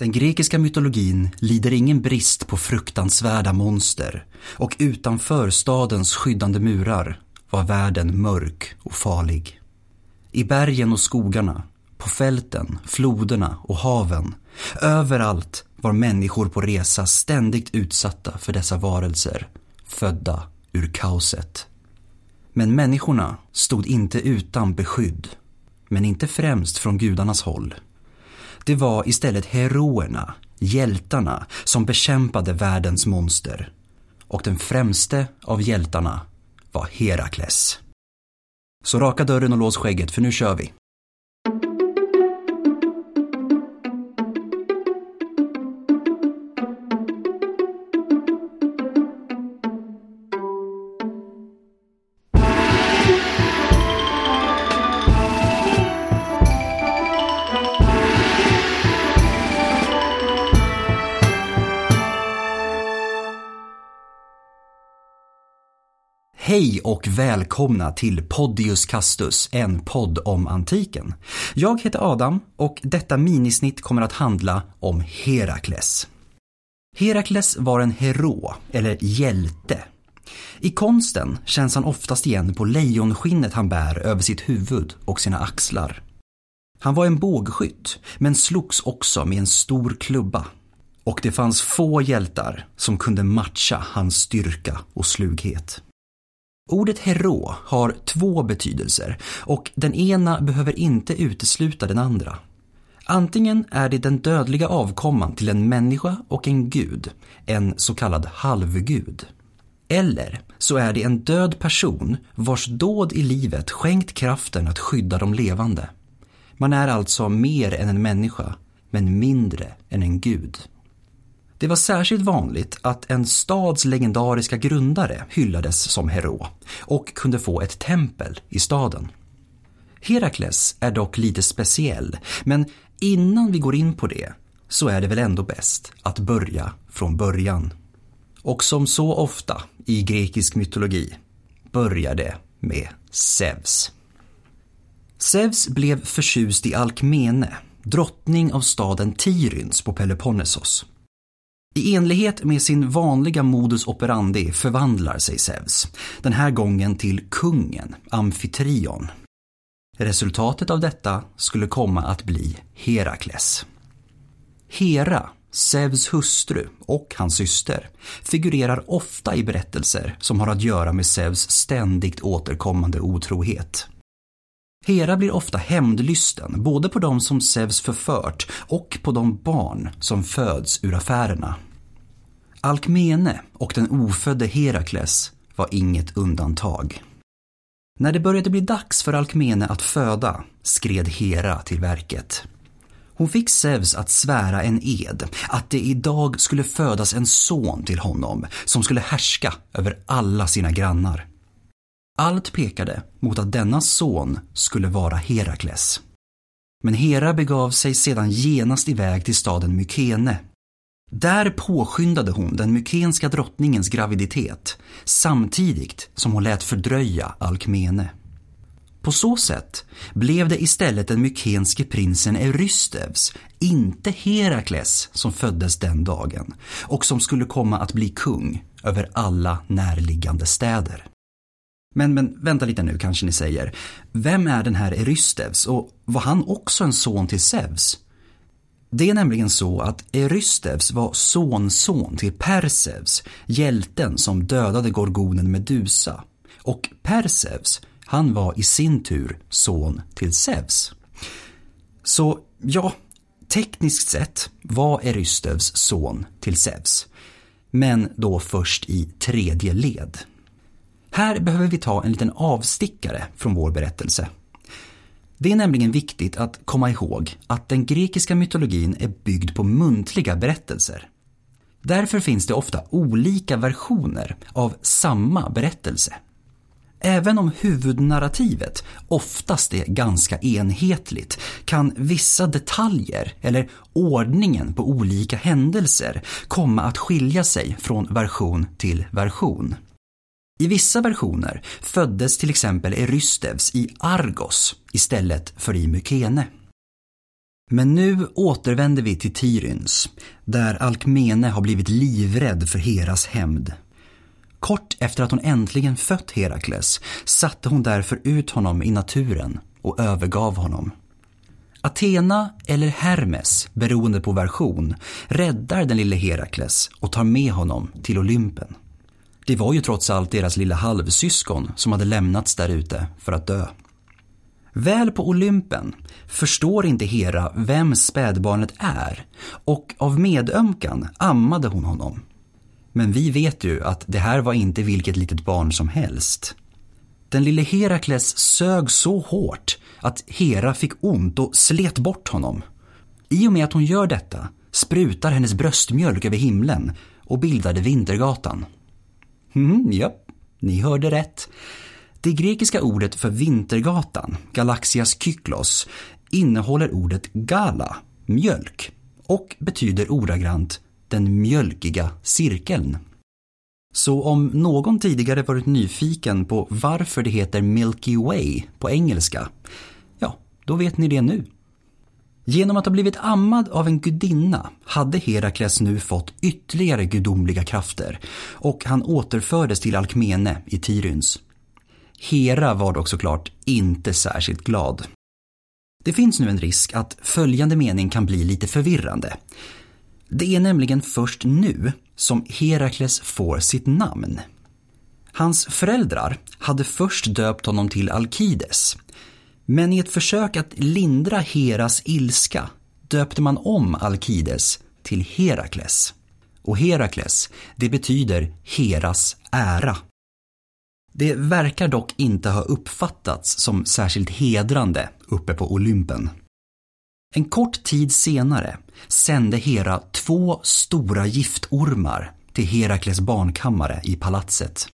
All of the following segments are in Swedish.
Den grekiska mytologin lider ingen brist på fruktansvärda monster, och utanför stadens skyddande murar var världen mörk och farlig. I bergen och skogarna, på fälten, floderna och haven, överallt var människor på resa ständigt utsatta för dessa varelser, födda ur kaoset. Men människorna stod inte utan beskydd, men inte främst från gudarnas håll. Det var istället heroerna, hjältarna, som bekämpade världens monster. Och den främste av hjältarna var Herakles. Så raka dörren och lås skägget, för nu kör vi. Hej och välkomna till Podius Castus, en podd om antiken. Jag heter Adam och detta minisnitt kommer att handla om Herakles. Herakles var en hero, eller hjälte. I konsten känns han oftast igen på lejonskinnet han bär över sitt huvud och sina axlar. Han var en bågskytt, men slogs också med en stor klubba. Och det fanns få hjältar som kunde matcha hans styrka och slughet. Ordet hero har två betydelser och den ena behöver inte utesluta den andra. Antingen är det den dödliga avkomman till en människa och en gud, en så kallad halvgud. Eller så är det en död person vars dåd i livet skänkt kraften att skydda de levande. Man är alltså mer än en människa, men mindre än en gud. Det var särskilt vanligt att en stads legendariska grundare hyllades som hero och kunde få ett tempel i staden. Herakles är dock lite speciell, men innan vi går in på det så är det väl ändå bäst att börja från början. Och som så ofta i grekisk mytologi börjar det med Zeus. Zeus blev förtjust i Alkmene, drottning av staden Tiryns på Peloponnesos. I enlighet med sin vanliga modus operandi förvandlar sig Zeus, den här gången till kungen, Amfitrion. Resultatet av detta skulle komma att bli Herakles. Hera, Zeus hustru och hans syster, figurerar ofta i berättelser som har att göra med Zeus ständigt återkommande otrohet. Hera blir ofta hämndlysten både på de som Zeus förfört och på de barn som föds ur affärerna. Alkmene och den ofödde Herakles var inget undantag. När det började bli dags för Alkmene att föda skred Hera till verket. Hon fick Zeus att svära en ed att det idag skulle födas en son till honom som skulle härska över alla sina grannar. Allt pekade mot att denna son skulle vara Herakles. Men Hera begav sig sedan genast iväg till staden Mykene. Där påskyndade hon den mykenska drottningens graviditet samtidigt som hon lät fördröja Alkmene. På så sätt blev det istället den mykenske prinsen Eurystheus, inte Herakles, som föddes den dagen och som skulle komma att bli kung över alla närliggande städer. Men vänta lite nu, kanske ni säger. Vem är den här Eurystheus och var han också en son till Zeus? Det är nämligen så att Eurystheus var sonson till Perseus, hjälten som dödade gorgonen Medusa. Och Perseus, han var i sin tur son till Zeus. Så ja, tekniskt sett var Eurystheus son till Zeus. Men då först i tredje led. Här behöver vi ta en liten avstickare från vår berättelse. Det är nämligen viktigt att komma ihåg att den grekiska mytologin är byggd på muntliga berättelser. Därför finns det ofta olika versioner av samma berättelse. Även om huvudnarrativet oftast är ganska enhetligt kan vissa detaljer eller ordningen på olika händelser komma att skilja sig från version till version. I vissa versioner föddes till exempel Eurystheus i Argos istället för i Mykene. Men nu återvänder vi till Tiryns, där Alkmene har blivit livrädd för Heras hämnd. Kort efter att hon äntligen fött Herakles satte hon därför ut honom i naturen och övergav honom. Athena eller Hermes, beroende på version, räddar den lille Herakles och tar med honom till Olympen. Det var ju trots allt deras lilla halvsyskon som hade lämnats där ute för att dö. Väl på Olympen förstår inte Hera vem spädbarnet är och av medömkan ammade hon honom. Men vi vet ju att det här var inte vilket litet barn som helst. Den lille Herakles sög så hårt att Hera fick ont och slet bort honom. I och med att hon gör detta sprutar hennes bröstmjölk över himlen och bildade Vintergatan. Ni hörde rätt. Det grekiska ordet för Vintergatan, Galaxias kyklos, innehåller ordet gala, mjölk, och betyder oragrant den mjölkiga cirkeln. Så om någon tidigare varit nyfiken på varför det heter Milky Way på engelska, ja, då vet ni det nu. Genom att ha blivit ammad av en gudinna hade Herakles nu fått ytterligare gudomliga krafter och han återfördes till Alkmene i Tiryns. Hera var dock såklart inte särskilt glad. Det finns nu en risk att följande mening kan bli lite förvirrande. Det är nämligen först nu som Herakles får sitt namn. Hans föräldrar hade först döpt honom till Alkides. Men i ett försök att lindra Heras ilska döpte man om Alkides till Herakles. Och Herakles, det betyder Heras ära. Det verkar dock inte ha uppfattats som särskilt hedrande uppe på Olympen. En kort tid senare sände Hera 2 stora giftormar till Herakles barnkammare i palatset.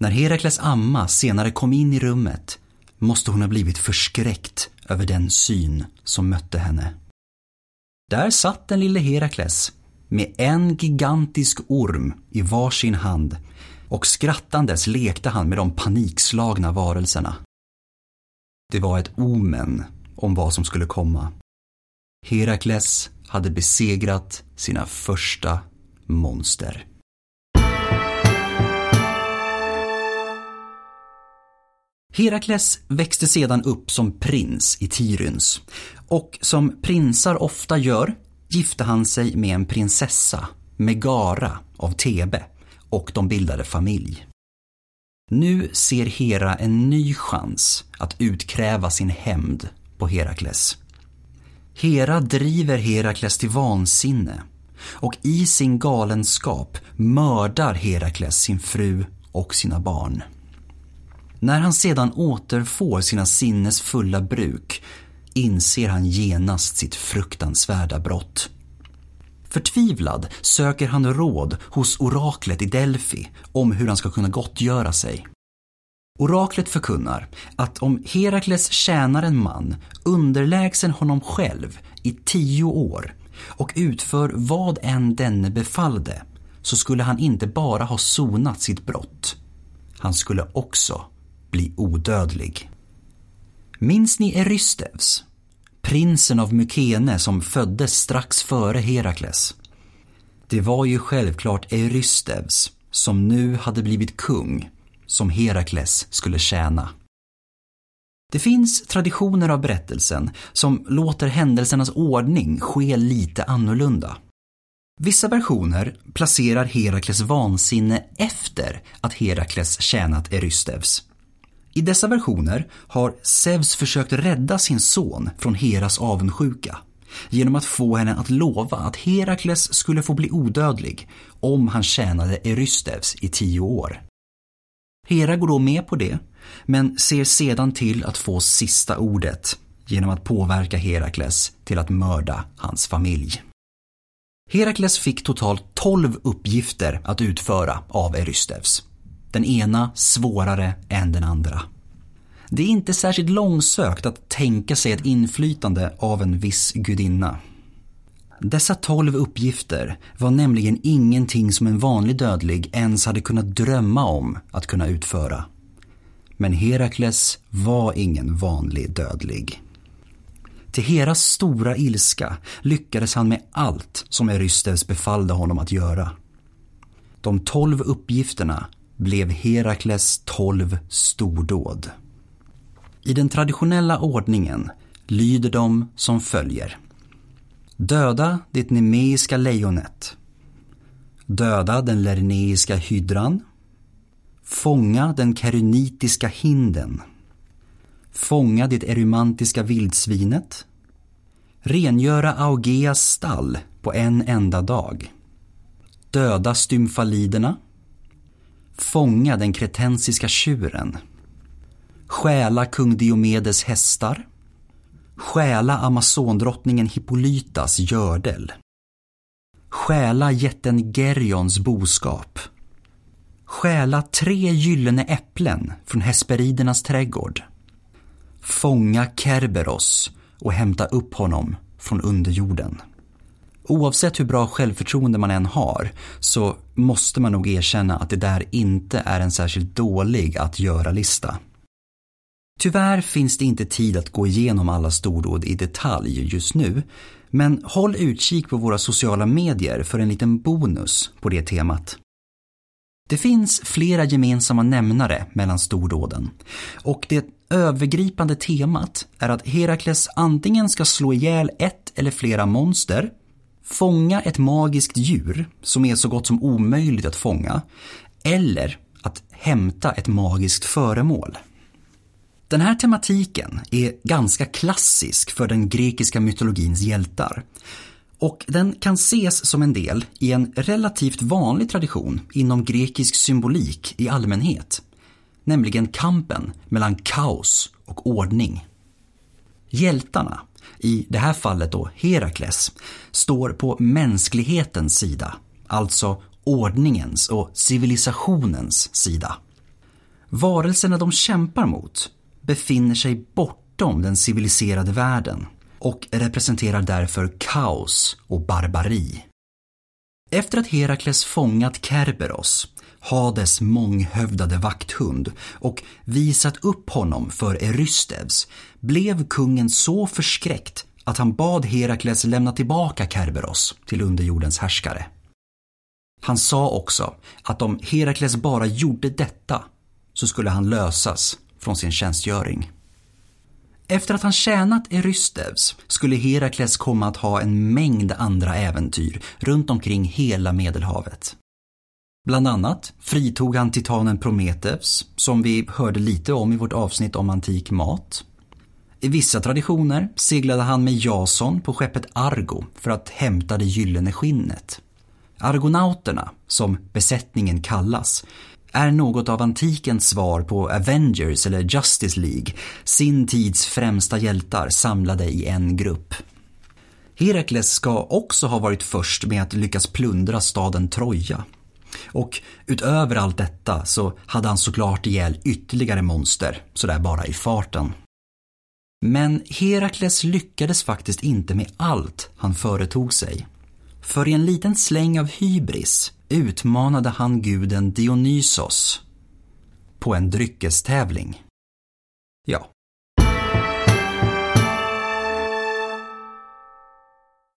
När Herakles amma senare kom in i rummet måste hon ha blivit förskräckt över den syn som mötte henne. Där satt den lille Herakles med en gigantisk orm i varsin hand och skrattandes lekte han med de panikslagna varelserna. Det var ett omen om vad som skulle komma. Herakles hade besegrat sina första monster. Herakles växte sedan upp som prins i Tiryns och som prinsar ofta gör gifte han sig med en prinsessa, Megara av Tebe, och de bildade familj. Nu ser Hera en ny chans att utkräva sin hämnd på Herakles. Hera driver Herakles till vansinne och i sin galenskap mördar Herakles sin fru och sina barn. När han sedan återfår sina sinnes fulla bruk inser han genast sitt fruktansvärda brott. Förtvivlad söker han råd hos oraklet i Delphi om hur han ska kunna gottgöra sig. Oraklet förkunnar att om Herakles tjänar en man underlägsen honom själv i 10 år och utför vad än denne befallde så skulle han inte bara ha sonat sitt brott. Han skulle också bli odödlig. Minns ni Eurystheus, prinsen av Mykene som föddes strax före Herakles? Det var ju självklart Eurystheus som nu hade blivit kung som Herakles skulle tjäna. Det finns traditioner av berättelsen som låter händelsernas ordning ske lite annorlunda. Vissa versioner placerar Herakles vansinne efter att Herakles tjänat Eurystheus. I dessa versioner har Zeus försökt rädda sin son från Heras avundsjuka genom att få henne att lova att Herakles skulle få bli odödlig om han tjänade Eurystheus i 10 år. Hera går då med på det, men ser sedan till att få sista ordet genom att påverka Herakles till att mörda hans familj. Herakles fick totalt 12 uppgifter att utföra av Eurystheus. Den ena svårare än den andra. Det är inte särskilt långsökt att tänka sig ett inflytande av en viss gudinna. Dessa 12 uppgifter var nämligen ingenting som en vanlig dödlig ens hade kunnat drömma om att kunna utföra. Men Herakles var ingen vanlig dödlig. Till Heras stora ilska lyckades han med allt som Eurystheus befallde honom att göra. De 12 uppgifterna blev Herakles 12 stordåd. I den traditionella ordningen lyder de som följer. Döda det nemeiska lejonet. Döda den lerneiska hydran. Fånga den kerunitiska hinden. Fånga det erumantiska vildsvinet. Rengöra Augeas stall på en enda dag. Döda stymfaliderna. Fånga den kretensiska tjuren. Stjäla kung Diomedes hästar. Stjäla amazondrottningen Hippolytas gördel. Stjäla jätten Gerjons boskap. Stjäla 3 gyllene äpplen från Hesperidernas trädgård. Fånga Kerberos och hämta upp honom från underjorden. Oavsett hur bra självförtroende man än har så måste man nog erkänna att det där inte är en särskilt dålig att göra-lista. Tyvärr finns det inte tid att gå igenom alla stordåd i detalj just nu, men håll utkik på våra sociala medier för en liten bonus på det temat. Det finns flera gemensamma nämnare mellan stordåden och det övergripande temat är att Herakles antingen ska slå ihjäl ett eller flera monster, fånga ett magiskt djur som är så gott som omöjligt att fånga eller att hämta ett magiskt föremål. Den här tematiken är ganska klassisk för den grekiska mytologins hjältar och den kan ses som en del i en relativt vanlig tradition inom grekisk symbolik i allmänhet, nämligen kampen mellan kaos och ordning. Hjältarna, i det här fallet då Herakles, står på mänsklighetens sida, alltså ordningens och civilisationens sida. Varelserna de kämpar mot befinner sig bortom den civiliserade världen och representerar därför kaos och barbari. Efter att Herakles fångat Kerberos, Hades månghövdade vakthund, och visat upp honom för Eurystheus blev kungen så förskräckt att han bad Herakles lämna tillbaka Kerberos till underjordens härskare. Han sa också att om Herakles bara gjorde detta så skulle han lösas från sin tjänstgöring. Efter att han tjänat Eurystheus skulle Herakles komma att ha en mängd andra äventyr runt omkring hela Medelhavet. Bland annat fritog han titanen Prometheus, som vi hörde lite om i vårt avsnitt om antik mat. I vissa traditioner seglade han med Jason på skeppet Argo för att hämta det gyllene skinnet. Argonauterna, som besättningen kallas, är något av antikens svar på Avengers eller Justice League, sin tids främsta hjältar samlade i en grupp. Herakles ska också ha varit först med att lyckas plundra staden Troja. Och utöver allt detta så hade han såklart ihjäl ytterligare monster, sådär bara i farten. Men Herakles lyckades faktiskt inte med allt han företog sig. För i en liten släng av hybris utmanade han guden Dionysos på en dryckestävling. Ja.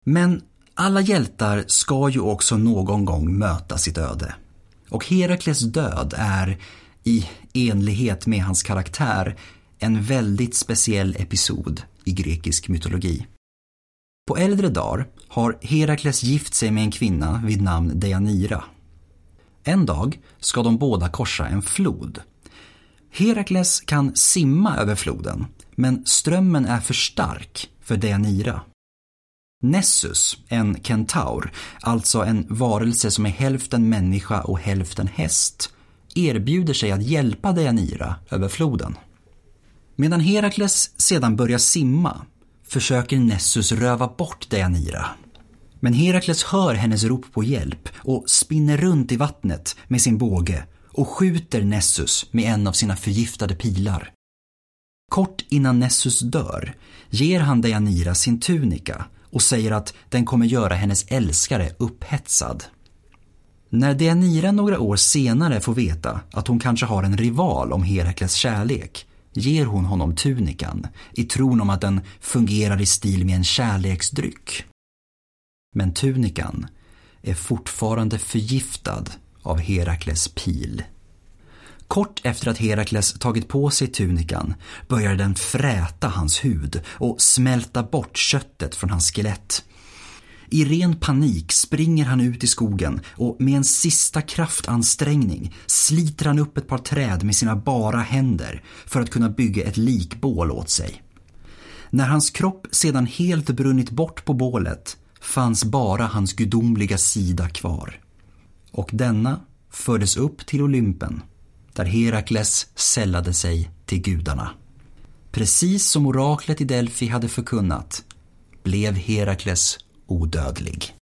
Men alla hjältar ska ju också någon gång möta sitt öde. Och Herakles död är, i enlighet med hans karaktär, en väldigt speciell episod i grekisk mytologi. På äldre dagar har Herakles gift sig med en kvinna vid namn Deianira. En dag ska de båda korsa en flod. Herakles kan simma över floden, men strömmen är för stark för Deianira. Nessus, en kentaur, alltså en varelse som är hälften människa och hälften häst, erbjuder sig att hjälpa Deianira över floden. Medan Herakles sedan börjar simma försöker Nessus röva bort Deianira. Men Herakles hör hennes rop på hjälp och spinner runt i vattnet med sin båge och skjuter Nessus med en av sina förgiftade pilar. Kort innan Nessus dör ger han Deianira sin tunika och säger att den kommer göra hennes älskare upphetsad. När Deianira några år senare får veta att hon kanske har en rival om Herakles kärlek ger hon honom tunikan i tron om att den fungerar i stil med en kärleksdryck. Men tunikan är fortfarande förgiftad av Herakles pil. Kort efter att Herakles tagit på sig tunikan börjar den fräta hans hud och smälta bort köttet från hans skelett. I ren panik springer han ut i skogen och med en sista kraftansträngning sliter han upp ett par träd med sina bara händer för att kunna bygga ett likbål åt sig. När hans kropp sedan helt brunnit bort på bålet fanns bara hans gudomliga sida kvar. Och denna fördes upp till Olympen, där Herakles sällade sig till gudarna. Precis som oraklet i Delphi hade förkunnat blev Herakles odödlig.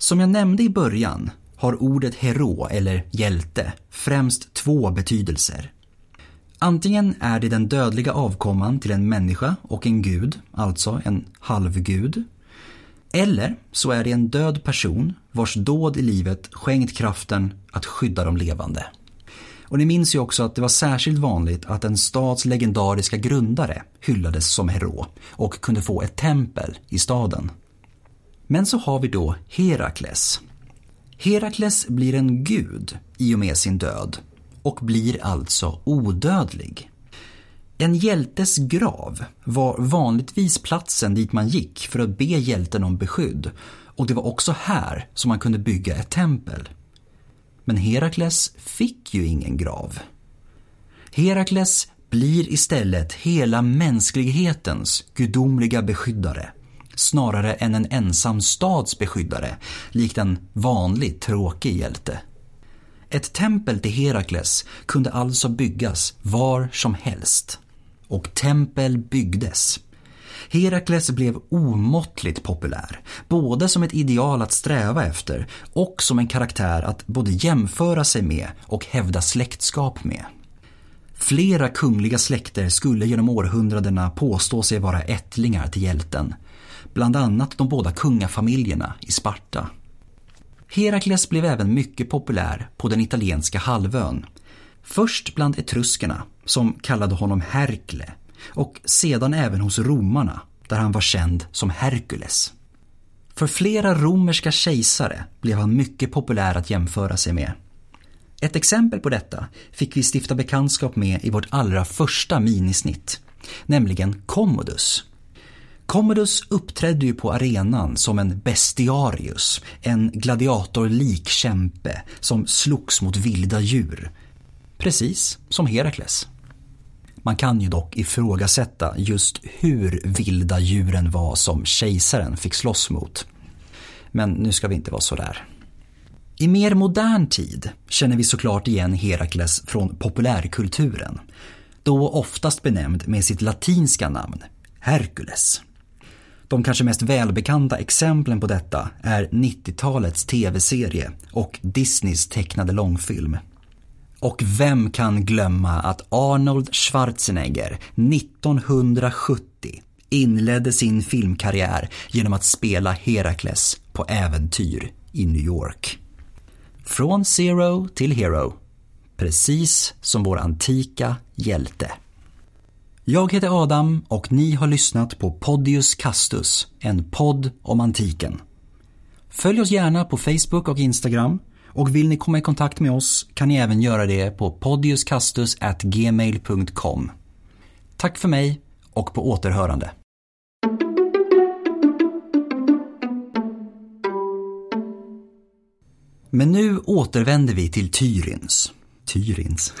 Som jag nämnde i början har ordet hero eller hjälte främst två betydelser. Antingen är det den dödliga avkomman till en människa och en gud, alltså en halvgud. Eller så är det en död person vars dåd i livet skänkt kraften att skydda de levande. Och ni minns ju också att det var särskilt vanligt att en stads legendariska grundare hyllades som hero och kunde få ett tempel i staden. Men så har vi då Herakles. Herakles blir en gud i och med sin död och blir alltså odödlig. En hjältes grav var vanligtvis platsen dit man gick för att be hjälten om beskydd, och det var också här som man kunde bygga ett tempel. Men Herakles fick ju ingen grav. Herakles blir istället hela mänsklighetens gudomliga beskyddare, snarare än en ensam stads beskyddare, likt en vanlig tråkig hjälte. Ett tempel till Herakles kunde alltså byggas var som helst. Och tempel byggdes. Herakles blev omåttligt populär, både som ett ideal att sträva efter och som en karaktär att både jämföra sig med och hävda släktskap med. Flera kungliga släkter skulle genom århundradena påstå sig vara ättlingar till hjälten, bland annat de båda kungafamiljerna i Sparta. Herakles blev även mycket populär på den italienska halvön, först bland etruskerna som kallade honom Herkle, och sedan även hos romarna där han var känd som Herkules. För flera romerska kejsare blev han mycket populär att jämföra sig med. Ett exempel på detta fick vi stifta bekantskap med i vårt allra första minisnitt, nämligen Commodus. Commodus uppträdde ju på arenan som en bestiarius, en gladiatorlik kämpe som slogs mot vilda djur, precis som Herakles. Man kan ju dock ifrågasätta just hur vilda djuren var som kejsaren fick slåss mot. Men nu ska vi inte vara så där. I mer modern tid känner vi såklart igen Herakles från populärkulturen, då oftast benämnd med sitt latinska namn, Herkules. De kanske mest välbekanta exemplen på detta är 90-talets tv-serie och Disneys tecknade långfilm. Och vem kan glömma att Arnold Schwarzenegger 1970 inledde sin filmkarriär genom att spela Herakles på äventyr i New York. Från zero till hero, precis som vår antika hjälte. Jag heter Adam och ni har lyssnat på Podius Castus, en podd om antiken. Följ oss gärna på Facebook och Instagram, och vill ni komma i kontakt med oss kan ni även göra det på podiuscastus@gmail.com. Tack för mig och på återhörande. Men nu återvänder vi till Tiryns.